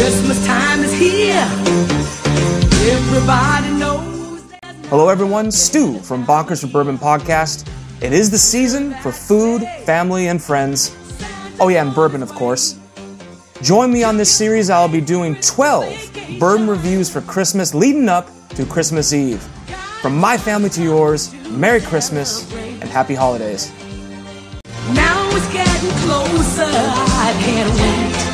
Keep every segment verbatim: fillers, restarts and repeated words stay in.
Christmas time is here. Everybody knows. Hello everyone, Stu from Bonkers for Bourbon Podcast. It is the season for food, family, and friends. Oh yeah, and bourbon, of course. Join me on this series. I'll be doing twelve bourbon reviews for Christmas leading up to Christmas Eve. From my family to yours, Merry Christmas and Happy Holidays. Now it's getting closer, I can't wait.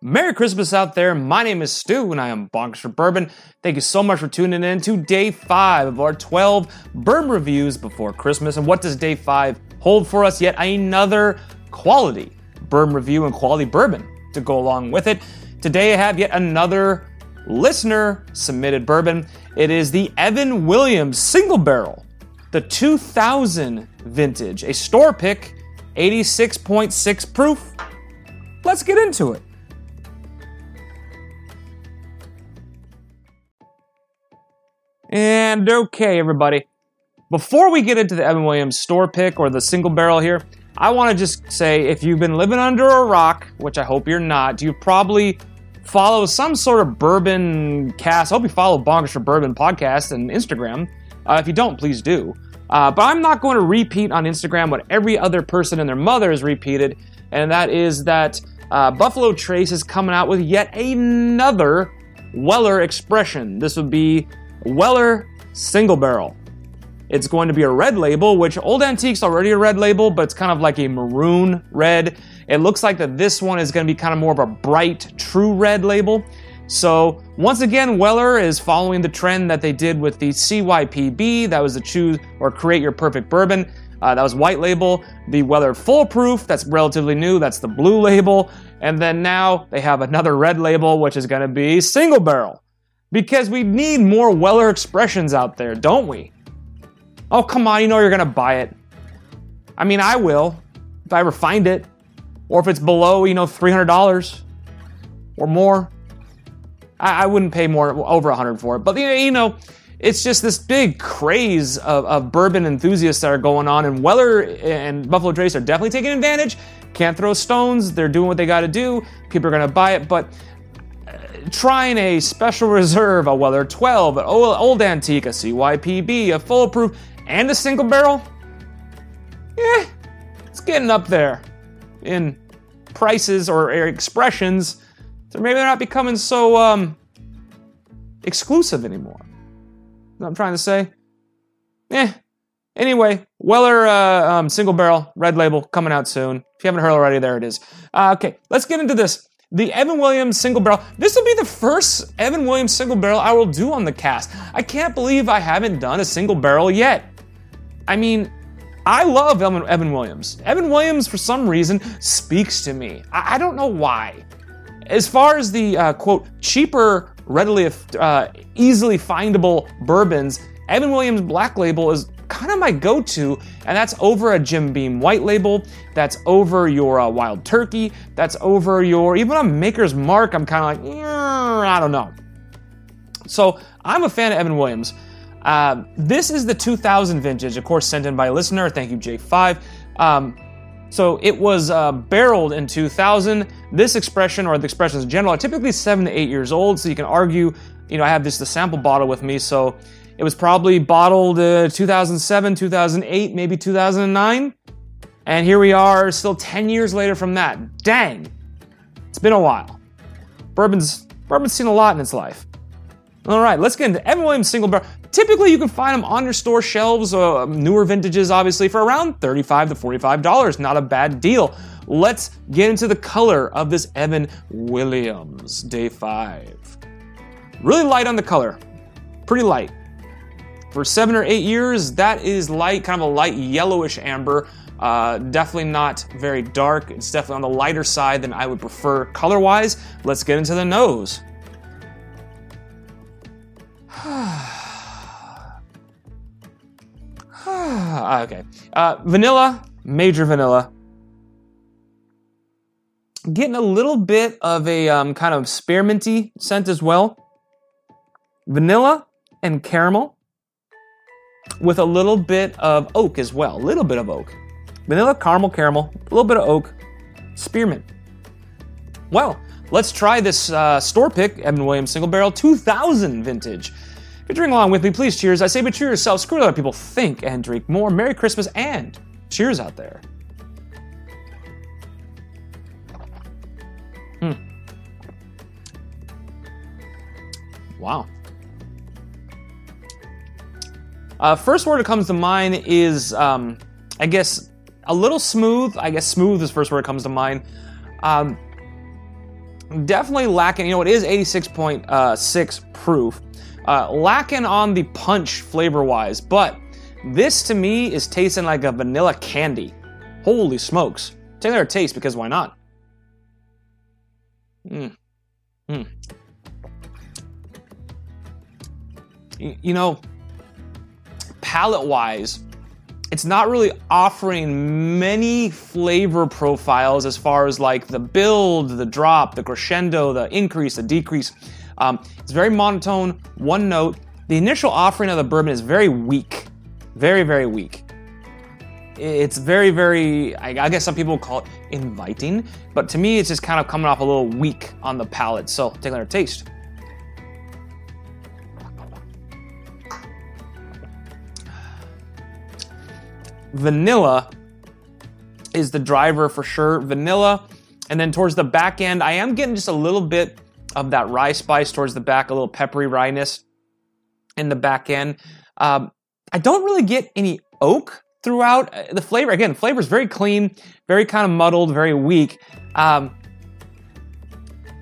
Merry Christmas out there. My name is Stu and I am Bonkers for Bourbon. Thank you so much for tuning in to day five of our twelve bourbon reviews before Christmas. And what does day five hold for us? Yet another quality bourbon review and quality bourbon to go along with it. Today I have yet another listener-submitted bourbon. It is the Evan Williams Single Barrel, the two thousand vintage, a store pick, eighty-six point six proof. Let's get into it. And okay, everybody. Before we get into the Evan Williams store pick or the single barrel here, I want to just say, if you've been living under a rock, which I hope you're not, you probably follow some sort of bourbon cast. I hope you follow Bonkers for Bourbon Podcast and Instagram. Uh, if you don't, please do. Uh, but I'm not going to repeat on Instagram what every other person and their mother has repeated, and that is that uh, Buffalo Trace is coming out with yet another Weller expression. This would be Weller Single Barrel. It's going to be a red label, which Old Antique's already a red label, but it's kind of like a maroon red. It looks like that this one is going to be kind of more of a bright, true red label. So once again, Weller is following the trend that they did with the C Y P B. That was the choose or create your perfect bourbon. Uh, that was white label. The Weller Full Proof, that's relatively new. That's the blue label. And then now they have another red label, which is going to be single barrel. Because we need more Weller expressions out there, don't we? Oh, come on, you know you're going to buy it. I mean, I will, if I ever find it. Or if it's below, you know, three hundred dollars or more. I, I wouldn't pay more, over one hundred dollars for it. But, you know, it's just this big craze of, of bourbon enthusiasts that are going on. And Weller and Buffalo Trace are definitely taking advantage. Can't throw stones. They're doing what they got to do. People are going to buy it. But trying a Special Reserve, a Weller twelve, an Old Antique, a C Y P B, a Full Proof, and a single barrel? Eh, it's getting up there in prices or expressions, so maybe they're not becoming so um, exclusive anymore. You know what I'm trying to say? Eh. Anyway, Weller uh, um, single barrel, red label, coming out soon. If you haven't heard already, there it is. Uh, okay, let's get into this. The Evan Williams single barrel. This will be the first Evan Williams single barrel I will do on the cast. I can't believe I haven't done a single barrel yet. I mean, I love Evan Williams. Evan Williams, for some reason, speaks to me. I don't know why. As far as the, uh, quote, cheaper, readily, uh, easily findable bourbons, Evan Williams Black Label is kind of my go-to, and that's over a Jim Beam White Label, that's over your uh, Wild Turkey, that's over your, even on Maker's Mark, I'm kind of like, I don't know. So I'm a fan of Evan Williams. Uh, this is the two thousand vintage, of course, sent in by a listener. Thank you, J five. Um, so it was uh, barreled in two thousand. This expression, or the expressions in general, are typically seven to eight years old. So you can argue, you know, I have this the sample bottle with me. So it was probably bottled uh, two thousand seven, two thousand eight, maybe two thousand nine. And here we are, still ten years later from that. Dang, it's been a while. Bourbon's bourbon's seen a lot in its life. All right, let's get into Evan Williams Single Barrel. Typically, you can find them on your store shelves, uh, newer vintages, obviously, for around thirty-five dollars to forty-five dollars. Not a bad deal. Let's get into the color of this Evan Williams, day five. Really light on the color. Pretty light. For seven or eight years, that is light, kind of a light yellowish amber. Uh, definitely not very dark. It's definitely on the lighter side than I would prefer color-wise. Let's get into the nose. Okay. Uh, vanilla, major vanilla. Getting a little bit of a um, kind of spearminty scent as well. Vanilla and caramel with a little bit of oak as well. A little bit of oak. Vanilla, caramel, caramel, a little bit of oak, spearmint. Well, let's try this uh, store pick, Evan Williams Single Barrel two thousand Vintage. If you drink along with me, please cheers. I say, but cheer yourself. Screw other people. Think and drink more. Merry Christmas and cheers out there. Hmm. Wow. Uh, first word that comes to mind is, um, I guess, a little smooth. I guess smooth is the first word that comes to mind. Um, definitely lacking. You know, it is eighty-six point six uh, proof. Uh, lacking on the punch flavor-wise, but this to me is tasting like a vanilla candy. Holy smokes. Take their taste, because why not? Mm. Mm. Y- you know, palette-wise, it's not really offering many flavor profiles as far as like the build, the drop, the crescendo, the increase, the decrease. Um, it's very monotone, one note. The initial offering of the bourbon is very weak. Very, very weak. It's very, very, I guess some people would call it inviting, but to me it's just kind of coming off a little weak on the palate. So, take another taste. Vanilla is the driver for sure. Vanilla, and then towards the back end, I am getting just a little bit of that rye spice towards the back, a little peppery wryness in the back end. Um, I don't really get any oak throughout the flavor. Again, flavor is very clean, very kind of muddled, very weak. Um,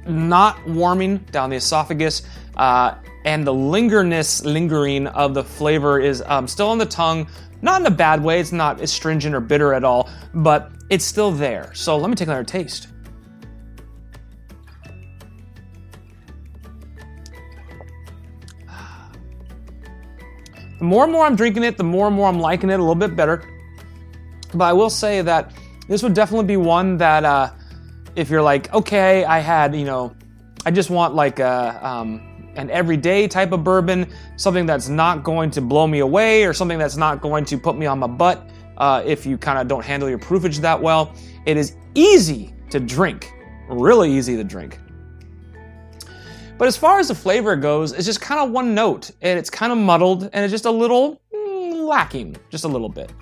not warming down the esophagus, uh, and the lingerness, lingering of the flavor is um, still on the tongue. Not in a bad way. It's not astringent or bitter at all, but it's still there. So let me take another taste. The more and more I'm drinking it, the more and more I'm liking it a little bit better. But I will say that this would definitely be one that uh, if you're like, okay, I had, you know, I just want like a, um, an everyday type of bourbon, something that's not going to blow me away or something that's not going to put me on my butt uh, if you kind of don't handle your proofage that well. It is easy to drink, really easy to drink. But as far as the flavor goes, it's just kind of one note, and it's kind of muddled, and it's just a little mm, lacking, just a little bit.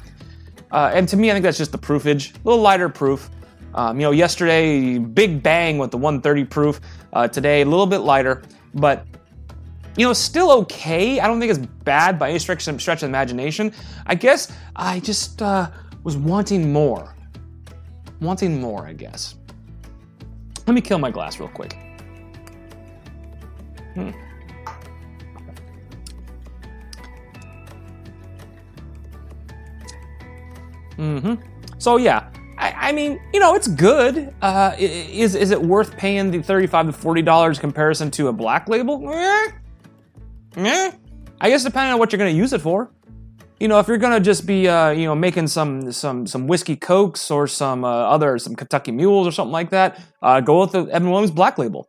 Uh, and to me, I think that's just the proofage, a little lighter proof. Um, you know, yesterday, big bang with the one thirty proof. Uh, today, a little bit lighter, but, you know, still okay. I don't think it's bad by any stretch of the imagination. I guess I just uh, was wanting more. Wanting more, I guess. Let me kill my glass real quick. Hmm. Mm-hmm. So yeah, I, I mean, you know, it's good. Uh, is is it worth paying the thirty-five to forty dollars comparison to a black label? Eh. Eh. I guess depending on what you're gonna use it for. You know, if you're gonna just be, uh, you know, making some some some whiskey cokes or some uh, other some Kentucky mules or something like that, uh, go with the Evan Williams Black Label.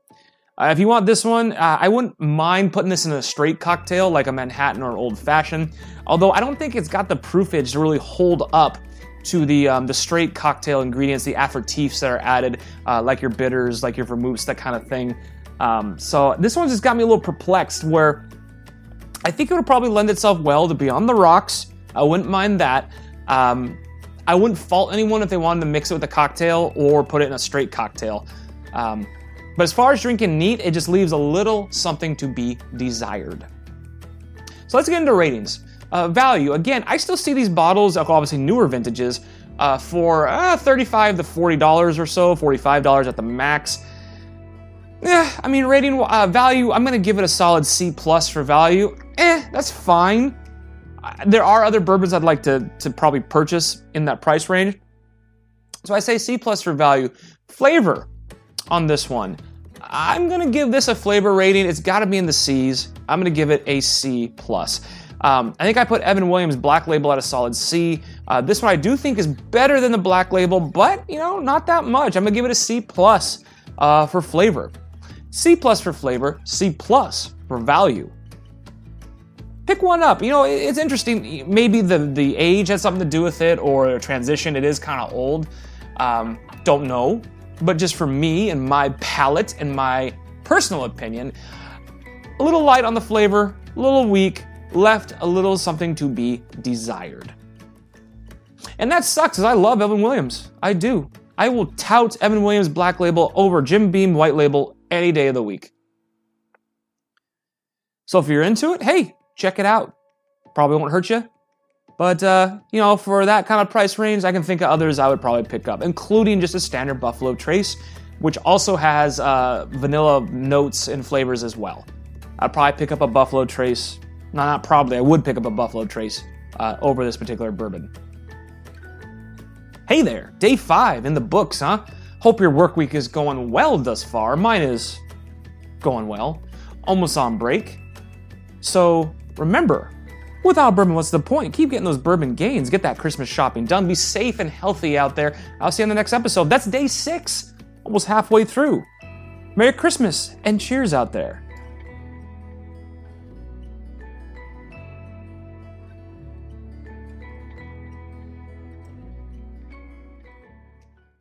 Uh, if you want this one, uh, I wouldn't mind putting this in a straight cocktail, like a Manhattan or an Old Fashioned. Although I don't think it's got the proofage to really hold up to the um, the straight cocktail ingredients, the aperitifs that are added, uh, like your bitters, like your vermouths, that kind of thing. Um, so this one's just got me a little perplexed, where I think it would probably lend itself well to be on the rocks. I wouldn't mind that. Um, I wouldn't fault anyone if they wanted to mix it with a cocktail or put it in a straight cocktail. Um, But as far as drinking neat, it just leaves a little something to be desired. So let's get into ratings. Uh, value, again, I still see these bottles, obviously newer vintages, uh, for uh, thirty-five dollars to forty dollars or so, forty-five dollars at the max. Eh, I mean, rating uh, value, I'm gonna give it a solid C plus for value. Eh, that's fine. There are other bourbons I'd like to, to probably purchase in that price range. So I say C plus for value. Flavor. On this one, I'm gonna give this a flavor rating. It's gotta be in the C's. I'm gonna give it a C plus. Um, I think I put Evan Williams Black Label at a solid C. Uh, this one I do think is better than the Black Label, but you know, not that much. I'm gonna give it a C plus uh, for flavor. C plus for flavor, C plus for value. Pick one up. You know, it's interesting. Maybe the, the age has something to do with it, or a transition. It is kind of old. Um, don't know. but just for me and my palate and my personal opinion, a little light on the flavor, a little weak, left a little something to be desired. And that sucks, because I love Evan Williams. I do. I will tout Evan Williams Black Label over Jim Beam White Label any day of the week. So if you're into it, hey, check it out. Probably won't hurt you. But, uh, you know, for that kind of price range, I can think of others I would probably pick up, including just a standard Buffalo Trace, which also has uh, vanilla notes and flavors as well. I'd probably pick up a Buffalo Trace. No, not probably. I would pick up a Buffalo Trace uh, over this particular bourbon. Hey there, day five in the books, huh? Hope your work week is going well thus far. Mine is going well. Almost on break. So remember, without bourbon, what's the point? Keep getting those bourbon gains. Get that Christmas shopping done. Be safe and healthy out there. I'll see you in the next episode. That's day six, almost halfway through. Merry Christmas and cheers out there.